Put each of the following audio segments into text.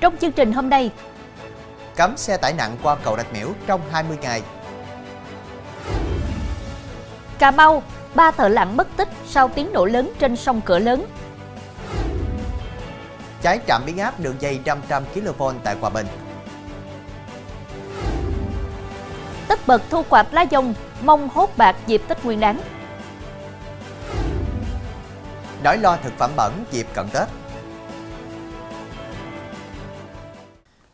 trong chương trình hôm nay. Cấm xe tải nặng qua cầu Rạch Miễu trong 20 ngày. Cà Mau, 3 thợ lặn mất tích sau tiếng nổ lớn trên sông Cửa Lớn. Cháy trạm biến áp đường dây 500 kV tại Hòa Bình. Tất bật thu quạp lá dông, mong hốt bạc dịp Tết Nguyên Đán. Đói lo thực phẩm bẩn dịp cận Tết.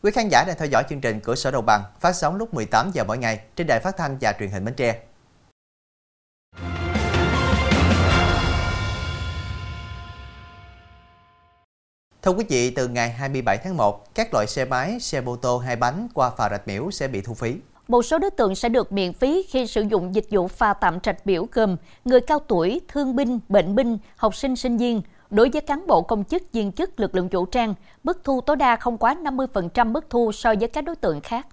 Quý khán giả đang theo dõi chương trình Cửa sổ đồng bằng phát sóng lúc 18 giờ mỗi ngày trên đài phát thanh và truyền hình Bến Tre. Thưa quý vị, từ ngày 27 tháng 1, các loại xe máy, xe mô tô hai bánh qua phà Rạch Miễu sẽ bị thu phí. Một số đối tượng sẽ được miễn phí khi sử dụng dịch vụ phà tạm Rạch Miễu gồm người cao tuổi, thương binh, bệnh binh, học sinh, sinh viên. Đối với cán bộ công chức, viên chức, lực lượng vũ trang, mức thu tối đa không quá 50% mức thu so với các đối tượng khác.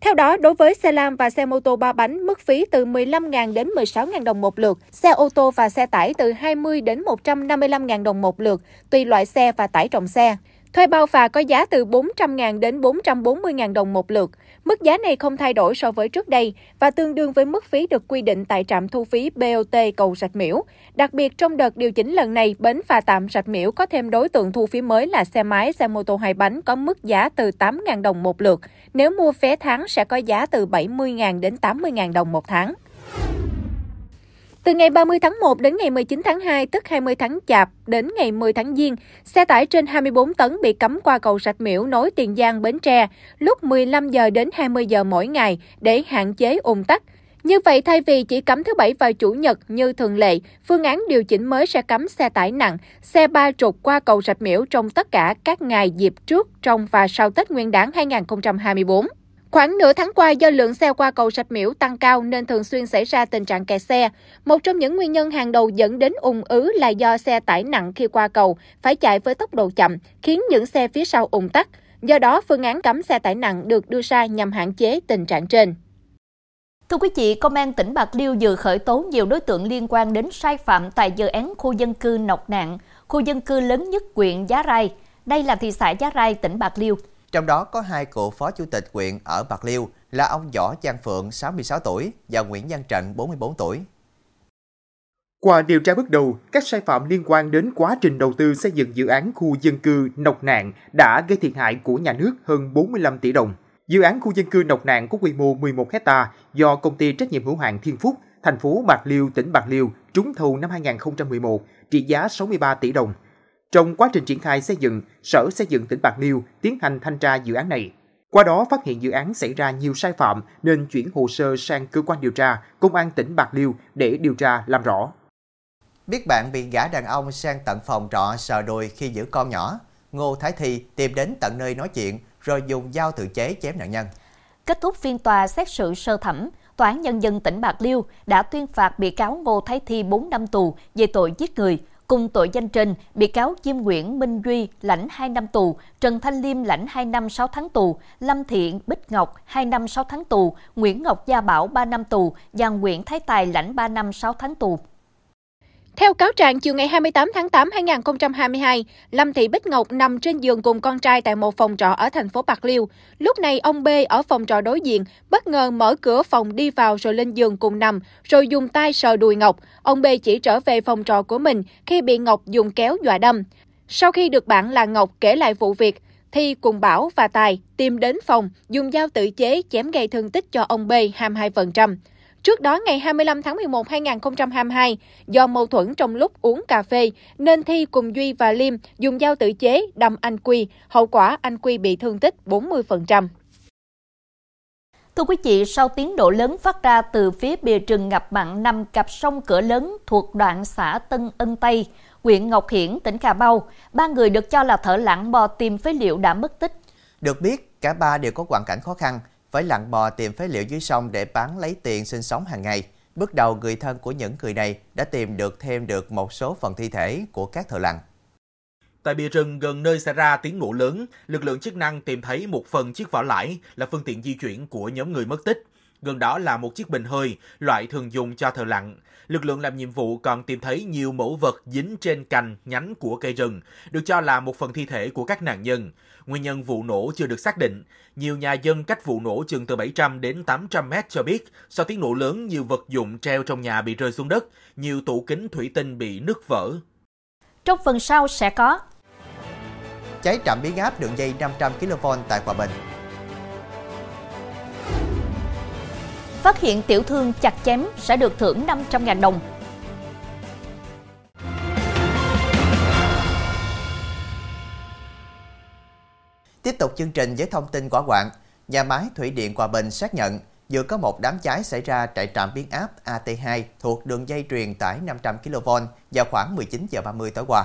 Theo đó, đối với xe lam và xe mô tô ba bánh, mức phí từ 15.000 đến 16.000 đồng một lượt, xe ô tô và xe tải từ 20 đến 155.000 đồng một lượt, tùy loại xe và tải trọng xe. Thuê bao phà có giá từ 400.000 đến 440.000 đồng một lượt. Mức giá này không thay đổi so với trước đây và tương đương với mức phí được quy định tại trạm thu phí BOT cầu Rạch Miễu. Đặc biệt, trong đợt điều chỉnh lần này, bến phà tạm Rạch Miễu có thêm đối tượng thu phí mới là xe máy, xe mô tô hai bánh có mức giá từ 8.000 đồng một lượt. Nếu mua vé tháng sẽ có giá từ 70.000 đến 80.000 đồng một tháng. Từ ngày 30 tháng 1 đến ngày 19 tháng 2, tức 20 tháng Chạp, đến ngày 10 tháng Giêng, xe tải trên 24 tấn bị cấm qua cầu Rạch Miễu nối Tiền Giang, Bến Tre lúc 15 giờ đến 20 giờ mỗi ngày để hạn chế ùn tắc. Như vậy, thay vì chỉ cấm thứ Bảy và Chủ nhật như thường lệ, phương án điều chỉnh mới sẽ cấm xe tải nặng, xe ba trục qua cầu Rạch Miễu trong tất cả các ngày dịp trước, trong và sau Tết Nguyên đán 2024. Khoảng nửa tháng qua, do lượng xe qua cầu Rạch Miễu tăng cao nên thường xuyên xảy ra tình trạng kẹt xe. Một trong những nguyên nhân hàng đầu dẫn đến ùn ứ là do xe tải nặng khi qua cầu phải chạy với tốc độ chậm, khiến những xe phía sau ùn tắc. Do đó, phương án cấm xe tải nặng được đưa ra nhằm hạn chế tình trạng trên. Thưa quý vị, Công an tỉnh Bạc Liêu vừa khởi tố nhiều đối tượng liên quan đến sai phạm tại dự án khu dân cư Nọc Nạn, khu dân cư lớn nhất huyện Giá Rai. Đây là thị xã Giá Rai, tỉnh Bạc Liêu. Trong đó có hai cựu phó chủ tịch huyện ở Bạc Liêu là ông Võ Giang Phượng, 66 tuổi và Nguyễn Văn Trận, 44 tuổi. Qua điều tra bước đầu, các sai phạm liên quan đến quá trình đầu tư xây dựng dự án khu dân cư Nọc Nạn đã gây thiệt hại của nhà nước hơn 45 tỷ đồng. Dự án khu dân cư Nọc Nạn có quy mô 11 hectare do công ty trách nhiệm hữu hạn Thiên Phúc, thành phố Bạc Liêu, tỉnh Bạc Liêu trúng thầu năm 2011, trị giá 63 tỷ đồng. Trong quá trình triển khai xây dựng, Sở Xây dựng tỉnh Bạc Liêu tiến hành thanh tra dự án này. Qua đó phát hiện dự án xảy ra nhiều sai phạm nên chuyển hồ sơ sang cơ quan điều tra, Công an tỉnh Bạc Liêu để điều tra làm rõ. Biết bạn bị gã đàn ông sang tận phòng trọ sờ đùi khi giữ con nhỏ, Ngô Thái Thi tìm đến tận nơi nói chuyện rồi dùng dao tự chế chém nạn nhân. Kết thúc phiên tòa xét xử sơ thẩm, Tòa án Nhân dân tỉnh Bạc Liêu đã tuyên phạt bị cáo Ngô Thái Thi 4 năm tù về tội giết người. Cùng tội danh trên, bị cáo Diêm Nguyễn, Minh Duy lãnh 2 năm tù, Trần Thanh Liêm lãnh 2 năm 6 tháng tù, Lâm Thị Bích Ngọc 2 năm 6 tháng tù, Nguyễn Ngọc Gia Bảo 3 năm tù, Giang Nguyễn Thái Tài lãnh 3 năm 6 tháng tù. Theo cáo trạng, chiều ngày 28 tháng 8 năm 2022, Lâm Thị Bích Ngọc nằm trên giường cùng con trai tại một phòng trọ ở thành phố Bạc Liêu. Lúc này, ông B ở phòng trọ đối diện, bất ngờ mở cửa phòng đi vào rồi lên giường cùng nằm, rồi dùng tay sờ đùi Ngọc. Ông B chỉ trở về phòng trọ của mình khi bị Ngọc dùng kéo dọa đâm. Sau khi được bạn là Ngọc kể lại vụ việc, Thi cùng Bảo và Tài tìm đến phòng, dùng dao tự chế chém gây thương tích cho ông B 22%. Trước đó, ngày 25 tháng 11 năm 2022, do mâu thuẫn trong lúc uống cà phê, nên Thi cùng Duy và Liêm dùng dao tự chế đâm anh Quy. Hậu quả, anh Quy bị thương tích 40%. Thưa quý vị, sau tiếng nổ lớn phát ra từ phía bìa rừng ngập mặn nằm cặp sông Cửa Lớn thuộc đoạn xã Tân Ân Tây, huyện Ngọc Hiển, tỉnh Cà Mau, 3 người được cho là thợ lặn bò tìm phế liệu đã mất tích. Được biết, cả 3 đều có hoàn cảnh khó khăn, phải lặn bò tìm phế liệu dưới sông để bán lấy tiền sinh sống hàng ngày. Bước đầu, người thân của những người này đã tìm được một số phần thi thể của các thợ lặn. Tại bìa rừng gần nơi xảy ra tiếng nổ lớn, lực lượng chức năng tìm thấy một phần chiếc vỏ lãi là phương tiện di chuyển của nhóm người mất tích. Gần đó là một chiếc bình hơi, loại thường dùng cho thợ lặn. lực lượng làm nhiệm vụ còn tìm thấy nhiều mẫu vật dính trên cành, nhánh của cây rừng, được cho là một phần thi thể của các nạn nhân. Nguyên nhân vụ nổ chưa được xác định. Nhiều nhà dân cách vụ nổ chừng từ 700 đến 800 mét cho biết, sau tiếng nổ lớn, nhiều vật dụng treo trong nhà bị rơi xuống đất, nhiều tủ kính thủy tinh bị nứt vỡ. Trong phần sau sẽ có cháy trạm biến áp đường dây 500 kV tại Hòa Bình, phát hiện tiểu thương chặt chém sẽ được thưởng 500.000 đồng. Tiếp tục chương trình với thông tin quả quạng, nhà máy Thủy điện Hòa Bình xác nhận vừa có một đám cháy xảy ra tại trạm biến áp AT2 thuộc đường dây truyền tải 500 kV vào khoảng 19h30 tối qua.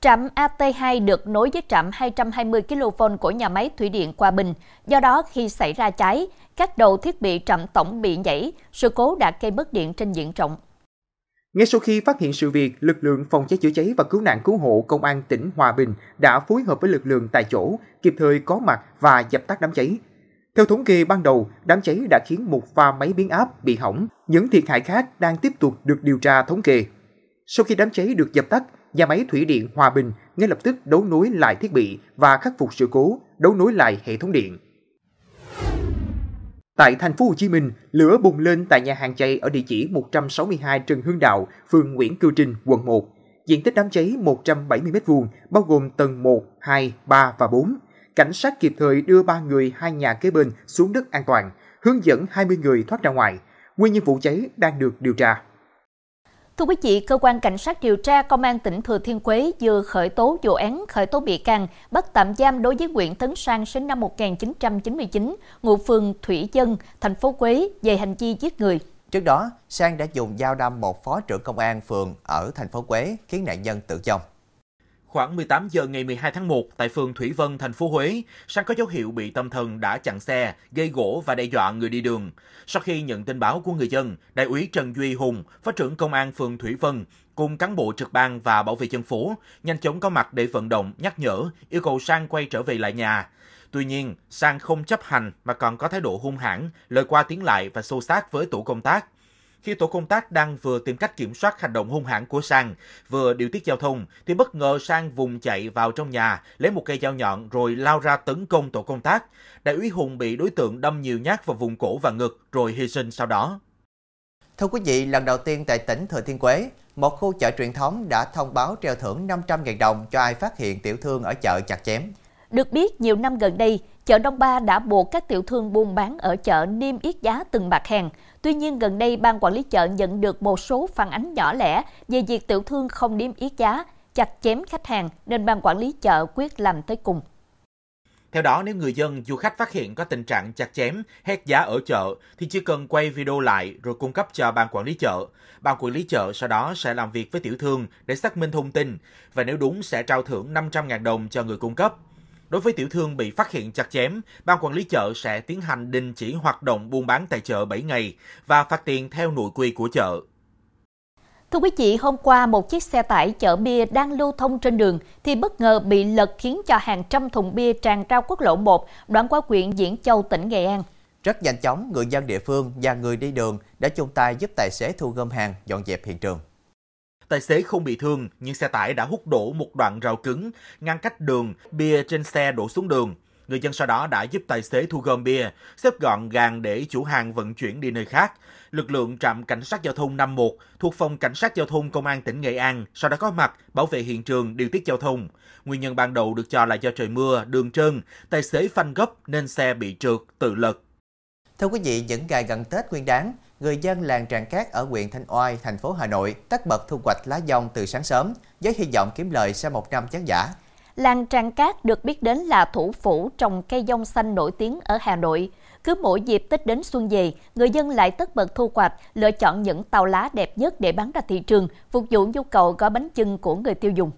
Trạm AT2 được nối với trạm 220 kV của nhà máy Thủy điện Hòa Bình. Do đó, khi xảy ra cháy, các đầu thiết bị trạm tổng bị nhảy, sự cố đã gây mất điện trên diện rộng. Ngay sau khi phát hiện sự việc, lực lượng phòng cháy chữa cháy và cứu nạn cứu hộ Công an tỉnh Hòa Bình đã phối hợp với lực lượng tại chỗ, kịp thời có mặt và dập tắt đám cháy. Theo thống kê ban đầu, đám cháy đã khiến một pha máy biến áp bị hỏng. Những thiệt hại khác đang tiếp tục được điều tra thống kê. Sau khi đám cháy được dập tắt, nhà máy Thủy điện Hòa Bình ngay lập tức đấu nối lại thiết bị và khắc phục sự cố, đấu nối lại hệ thống điện. Tại thành phố Hồ Chí Minh, lửa bùng lên tại nhà hàng chay ở địa chỉ 162 Trần Hưng Đạo, phường Nguyễn Cư Trinh, quận 1. Diện tích đám cháy 170 m2, bao gồm tầng 1, 2, 3 và 4. Cảnh sát kịp thời đưa 3 người hai nhà kế bên xuống đất an toàn, hướng dẫn 20 người thoát ra ngoài. Nguyên nhân vụ cháy đang được điều tra. Thưa quý vị, Cơ quan Cảnh sát điều tra Công an tỉnh Thừa Thiên Huế vừa khởi tố vụ án, khởi tố bị can, bắt tạm giam đối với Nguyễn Tấn Sang sinh năm 1999, ngụ phường Thủy Vân, thành phố Huế về hành vi giết người. Trước đó, Sang đã dùng dao đâm một phó trưởng công an phường ở thành phố Huế khiến nạn nhân tử vong. Khoảng 18 giờ ngày 12 tháng 1 tại phường Thủy Vân, thành phố Huế, Sang có dấu hiệu bị tâm thần đã chặn xe, gây gổ và đe dọa người đi đường. Sau khi nhận tin báo của người dân, Đại úy Trần Duy Hùng, Phó trưởng Công an phường Thủy Vân, cùng cán bộ trực ban và bảo vệ dân phố, nhanh chóng có mặt để vận động, nhắc nhở, yêu cầu Sang quay trở về lại nhà. Tuy nhiên, Sang không chấp hành mà còn có thái độ hung hãn, lời qua tiếng lại và xô xát với tổ công tác. Khi tổ công tác đang vừa tìm cách kiểm soát hành động hung hãn của Sang, vừa điều tiết giao thông, thì bất ngờ Sang vùng chạy vào trong nhà, lấy một cây dao nhọn rồi lao ra tấn công tổ công tác. Đại úy Hùng bị đối tượng đâm nhiều nhát vào vùng cổ và ngực rồi hy sinh sau đó. Thưa quý vị, lần đầu tiên tại tỉnh Thừa Thiên Huế, một khu chợ truyền thống đã thông báo treo thưởng 500.000 đồng cho ai phát hiện tiểu thương ở chợ chặt chém. Được biết, nhiều năm gần đây, chợ Đông Ba đã buộc các tiểu thương buôn bán ở chợ niêm yết giá từng mặt hàng. Tuy nhiên, gần đây, Ban Quản lý chợ nhận được một số phản ánh nhỏ lẻ về việc tiểu thương không niêm yết giá, chặt chém khách hàng, nên Ban Quản lý chợ quyết làm tới cùng. Theo đó, nếu người dân, du khách phát hiện có tình trạng chặt chém, hét giá ở chợ, thì chỉ cần quay video lại rồi cung cấp cho Ban Quản lý chợ. Ban Quản lý chợ sau đó sẽ làm việc với tiểu thương để xác minh thông tin, và nếu đúng sẽ trao thưởng 500.000 đồng cho người cung cấp. Đối với tiểu thương bị phát hiện chặt chém, Ban Quản lý chợ sẽ tiến hành đình chỉ hoạt động buôn bán tại chợ 7 ngày và phạt tiền theo nội quy của chợ. Thưa quý vị, hôm qua một chiếc xe tải chở bia đang lưu thông trên đường thì bất ngờ bị lật khiến cho hàng trăm thùng bia tràn ra quốc lộ 1 đoạn qua huyện Diễn Châu, tỉnh Nghệ An. Rất nhanh chóng, người dân địa phương và người đi đường đã chung tay giúp tài xế thu gom hàng, dọn dẹp hiện trường. Tài xế không bị thương, nhưng xe tải đã húc đổ một đoạn rào cứng, ngăn cách đường, bia trên xe đổ xuống đường. Người dân sau đó đã giúp tài xế thu gom bia, xếp gọn gàng để chủ hàng vận chuyển đi nơi khác. Lực lượng trạm cảnh sát giao thông 51 thuộc phòng cảnh sát giao thông Công an tỉnh Nghệ An sau đó có mặt bảo vệ hiện trường, điều tiết giao thông. Nguyên nhân ban đầu được cho là do trời mưa, đường trơn, tài xế phanh gấp nên xe bị trượt, tự lật. Thưa quý vị, những ngày gần Tết Nguyên Đán, người dân làng Tràng Cát ở huyện Thanh Oai, thành phố Hà Nội tất bật thu hoạch lá dong từ sáng sớm với hy vọng kiếm lời sau một năm chán giả. Làng Tràng Cát được biết đến là thủ phủ trồng cây dong xanh nổi tiếng ở Hà Nội. Cứ mỗi dịp Tết đến xuân về, người dân lại tất bật thu hoạch, lựa chọn những tàu lá đẹp nhất để bán ra thị trường, phục vụ nhu cầu gói bánh chưng của người tiêu dùng.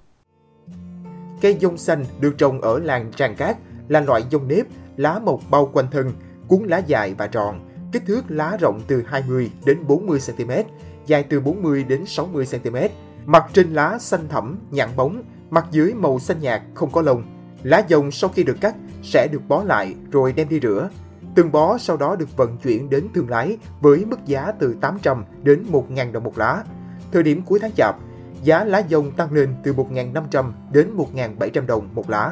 Cây dong xanh được trồng ở làng Tràng Cát là loại dong nếp, lá mọc bao quanh thân, cuốn lá dài và tròn. Kích thước lá rộng từ 20 đến 40 cm, dài từ 40 đến 60 cm. Mặt trên lá xanh thẫm, nhẵn bóng, mặt dưới màu xanh nhạt, không có lông. Lá dong sau khi được cắt sẽ được bó lại rồi đem đi rửa. Từng bó sau đó được vận chuyển đến thương lái với mức giá từ 800 đến 1.000 đồng một lá. Thời điểm cuối tháng Chạp, giá lá dông tăng lên từ 1.500 đến 1.700 đồng một lá.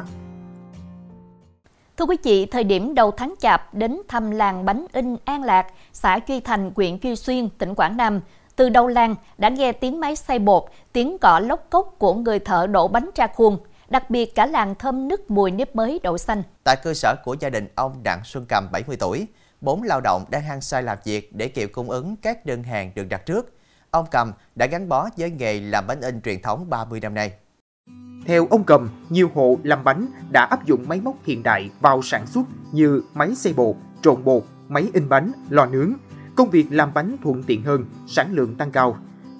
Thưa quý vị, thời điểm đầu tháng Chạp đến thăm làng bánh in An Lạc, xã Duy Thành, huyện Duy Xuyên, tỉnh Quảng Nam. Từ đầu làng đã nghe tiếng máy xay bột, tiếng cọ lóc cốc của người thợ đổ bánh ra khuôn. Đặc biệt cả làng thơm nức mùi nếp mới đậu xanh. Tại cơ sở của gia đình ông Đặng Xuân Cầm, 70 tuổi, 4 lao động đang hăng say làm việc để kịp cung ứng các đơn hàng được đặt trước. Ông Cầm đã gắn bó với nghề làm bánh in truyền thống 30 năm nay. Theo ông Cầm, nhiều hộ làm bánh đã áp dụng máy móc hiện đại vào sản xuất như máy xay bột, trộn bột, máy in bánh, lò nướng. Công việc làm bánh thuận tiện hơn, sản lượng tăng cao.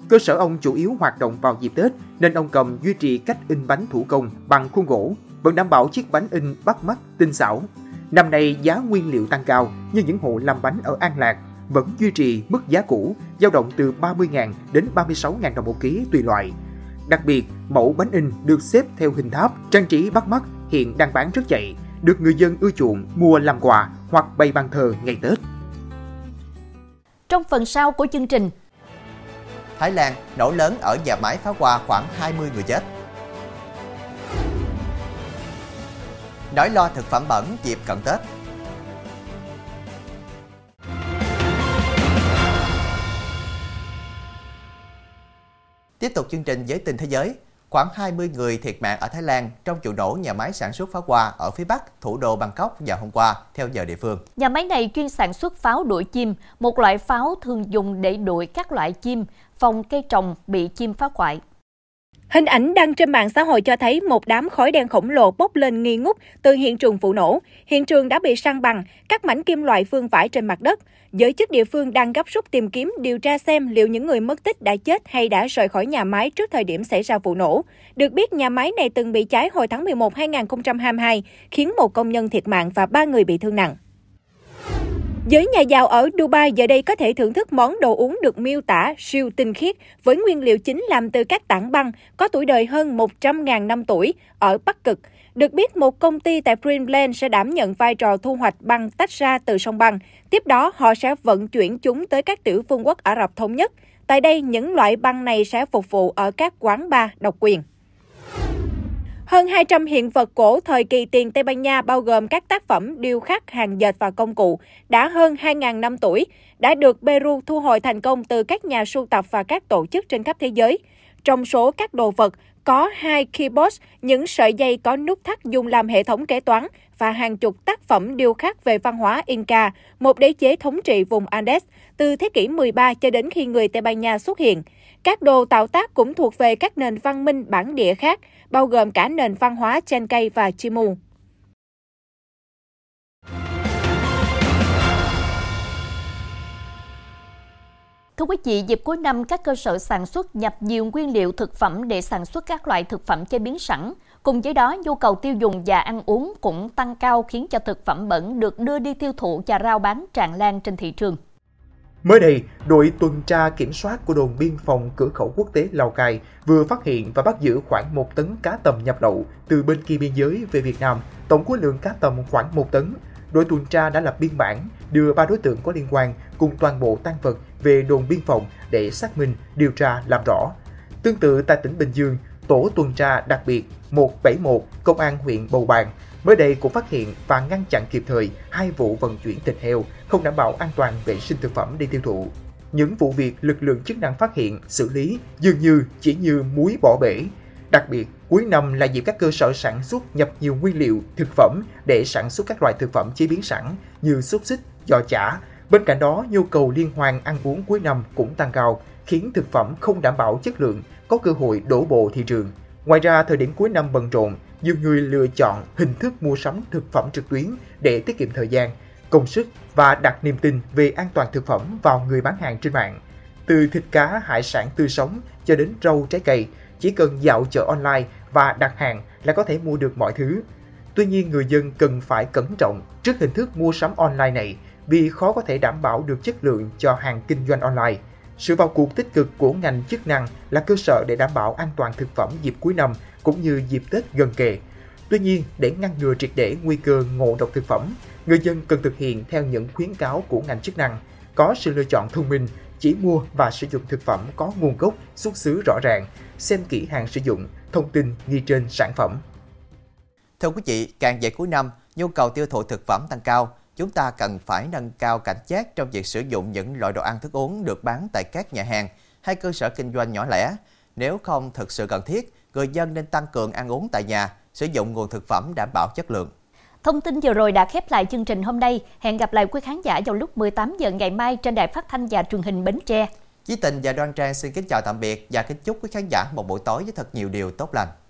Cơ sở ông chủ yếu hoạt động vào dịp Tết nên ông Cầm duy trì cách in bánh thủ công bằng khuôn gỗ, vẫn đảm bảo chiếc bánh in bắt mắt, tinh xảo. Năm nay giá nguyên liệu tăng cao nhưng những hộ làm bánh ở An Lạc vẫn duy trì mức giá cũ, dao động từ 30.000 đến 36.000 đồng một ký tùy loại. Đặc biệt, mẫu bánh in được xếp theo hình tháp, trang trí bắt mắt hiện đang bán rất chạy, được người dân ưa chuộng mua làm quà hoặc bày bàn thờ ngày Tết. Trong phần sau của chương trình, Thái Lan nổ lớn ở nhà máy phá hoa khoảng 20 người chết. Nỗi lo thực phẩm bẩn dịp cận Tết. Tiếp tục chương trình với tin thế giới, khoảng 20 người thiệt mạng ở Thái Lan trong vụ nổ nhà máy sản xuất pháo hoa ở phía Bắc, thủ đô Bangkok vào hôm qua, theo giờ địa phương. Nhà máy này chuyên sản xuất pháo đuổi chim, một loại pháo thường dùng để đuổi các loại chim, phòng cây trồng bị chim phá hoại. Hình ảnh đăng trên mạng xã hội cho thấy một đám khói đen khổng lồ bốc lên nghi ngút từ hiện trường vụ nổ. Hiện trường đã bị san bằng, các mảnh kim loại vương vãi trên mặt đất. Giới chức địa phương đang gấp rút tìm kiếm, điều tra xem liệu những người mất tích đã chết hay đã rời khỏi nhà máy trước thời điểm xảy ra vụ nổ. Được biết, nhà máy này từng bị cháy hồi tháng 11 2022, khiến một công nhân thiệt mạng và 3 người bị thương nặng. Giới nhà giàu ở Dubai giờ đây có thể thưởng thức món đồ uống được miêu tả siêu tinh khiết với nguyên liệu chính làm từ các tảng băng, có tuổi đời hơn 100.000 năm tuổi ở Bắc Cực. Được biết, một công ty tại Greenland sẽ đảm nhận vai trò thu hoạch băng tách ra từ sông băng. Tiếp đó, họ sẽ vận chuyển chúng tới các tiểu vương quốc Ả Rập Thống Nhất. Tại đây, những loại băng này sẽ phục vụ ở các quán bar độc quyền. Hơn 200 hiện vật cổ thời kỳ tiền Tây Ban Nha bao gồm các tác phẩm điêu khắc, hàng dệt và công cụ đã hơn 2.000 năm tuổi, đã được Peru thu hồi thành công từ các nhà sưu tập và các tổ chức trên khắp thế giới. Trong số các đồ vật có 2 keyboards, những sợi dây có nút thắt dùng làm hệ thống kế toán và hàng chục tác phẩm điêu khắc về văn hóa Inca, một đế chế thống trị vùng Andes, từ thế kỷ 13 cho đến khi người Tây Ban Nha xuất hiện. Các đồ tạo tác cũng thuộc về các nền văn minh bản địa khác, bao gồm cả nền văn hóa Chencay và Chimu. Thưa quý vị, dịp cuối năm, các cơ sở sản xuất nhập nhiều nguyên liệu thực phẩm để sản xuất các loại thực phẩm chế biến sẵn. Cùng với đó, nhu cầu tiêu dùng và ăn uống cũng tăng cao khiến cho thực phẩm bẩn được đưa đi tiêu thụ và rao bán tràn lan trên thị trường. Mới đây, đội tuần tra kiểm soát của đồn biên phòng cửa khẩu quốc tế Lào Cai vừa phát hiện và bắt giữ khoảng 1 tấn cá tầm nhập lậu từ bên kia biên giới về Việt Nam, tổng khối lượng cá tầm khoảng 1 tấn. Đội tuần tra đã lập biên bản, đưa 3 đối tượng có liên quan cùng toàn bộ tang vật về đồn biên phòng để xác minh, điều tra, làm rõ. Tương tự tại tỉnh Bình Dương, Tổ tuần tra đặc biệt 171 Công an huyện Bầu Bàng mới đây cũng phát hiện và ngăn chặn kịp thời 2 vụ vận chuyển thịt heo không đảm bảo an toàn vệ sinh thực phẩm đi tiêu thụ. Những vụ việc lực lượng chức năng phát hiện, xử lý dường như chỉ như muối bỏ bể. Đặc biệt, cuối năm là dịp các cơ sở sản xuất nhập nhiều nguyên liệu, thực phẩm để sản xuất các loại thực phẩm chế biến sẵn như xúc xích, giò chả. Bên cạnh đó, nhu cầu liên hoan ăn uống cuối năm cũng tăng cao, khiến thực phẩm không đảm bảo chất lượng có cơ hội đổ bộ thị trường. Ngoài ra, thời điểm cuối năm bận rộn, nhiều người lựa chọn hình thức mua sắm thực phẩm trực tuyến để tiết kiệm thời gian, công sức và đặt niềm tin về an toàn thực phẩm vào người bán hàng trên mạng. Từ thịt cá, hải sản tươi sống cho đến rau trái cây, chỉ cần dạo chợ online và đặt hàng là có thể mua được mọi thứ. Tuy nhiên, người dân cần phải cẩn trọng trước hình thức mua sắm online này vì khó có thể đảm bảo được chất lượng cho hàng kinh doanh online. Sự vào cuộc tích cực của ngành chức năng là cơ sở để đảm bảo an toàn thực phẩm dịp cuối năm cũng như dịp Tết gần kề. Tuy nhiên, để ngăn ngừa triệt để nguy cơ ngộ độc thực phẩm, người dân cần thực hiện theo những khuyến cáo của ngành chức năng, có sự lựa chọn thông minh chỉ mua và sử dụng thực phẩm có nguồn gốc, xuất xứ rõ ràng, xem kỹ hàng sử dụng, thông tin ghi trên sản phẩm. Thưa quý vị, càng về cuối năm, nhu cầu tiêu thụ thực phẩm tăng cao, chúng ta cần phải nâng cao cảnh giác trong việc sử dụng những loại đồ ăn thức uống được bán tại các nhà hàng hay cơ sở kinh doanh nhỏ lẻ. Nếu không thực sự cần thiết, người dân nên tăng cường ăn uống tại nhà, sử dụng nguồn thực phẩm đảm bảo chất lượng. Thông tin vừa rồi đã khép lại chương trình hôm nay. Hẹn gặp lại quý khán giả vào lúc 18 giờ ngày mai trên Đài Phát thanh và Truyền hình Bến Tre. Chí Tình và Đoan Trang xin kính chào tạm biệt và kính chúc quý khán giả một buổi tối với thật nhiều điều tốt lành.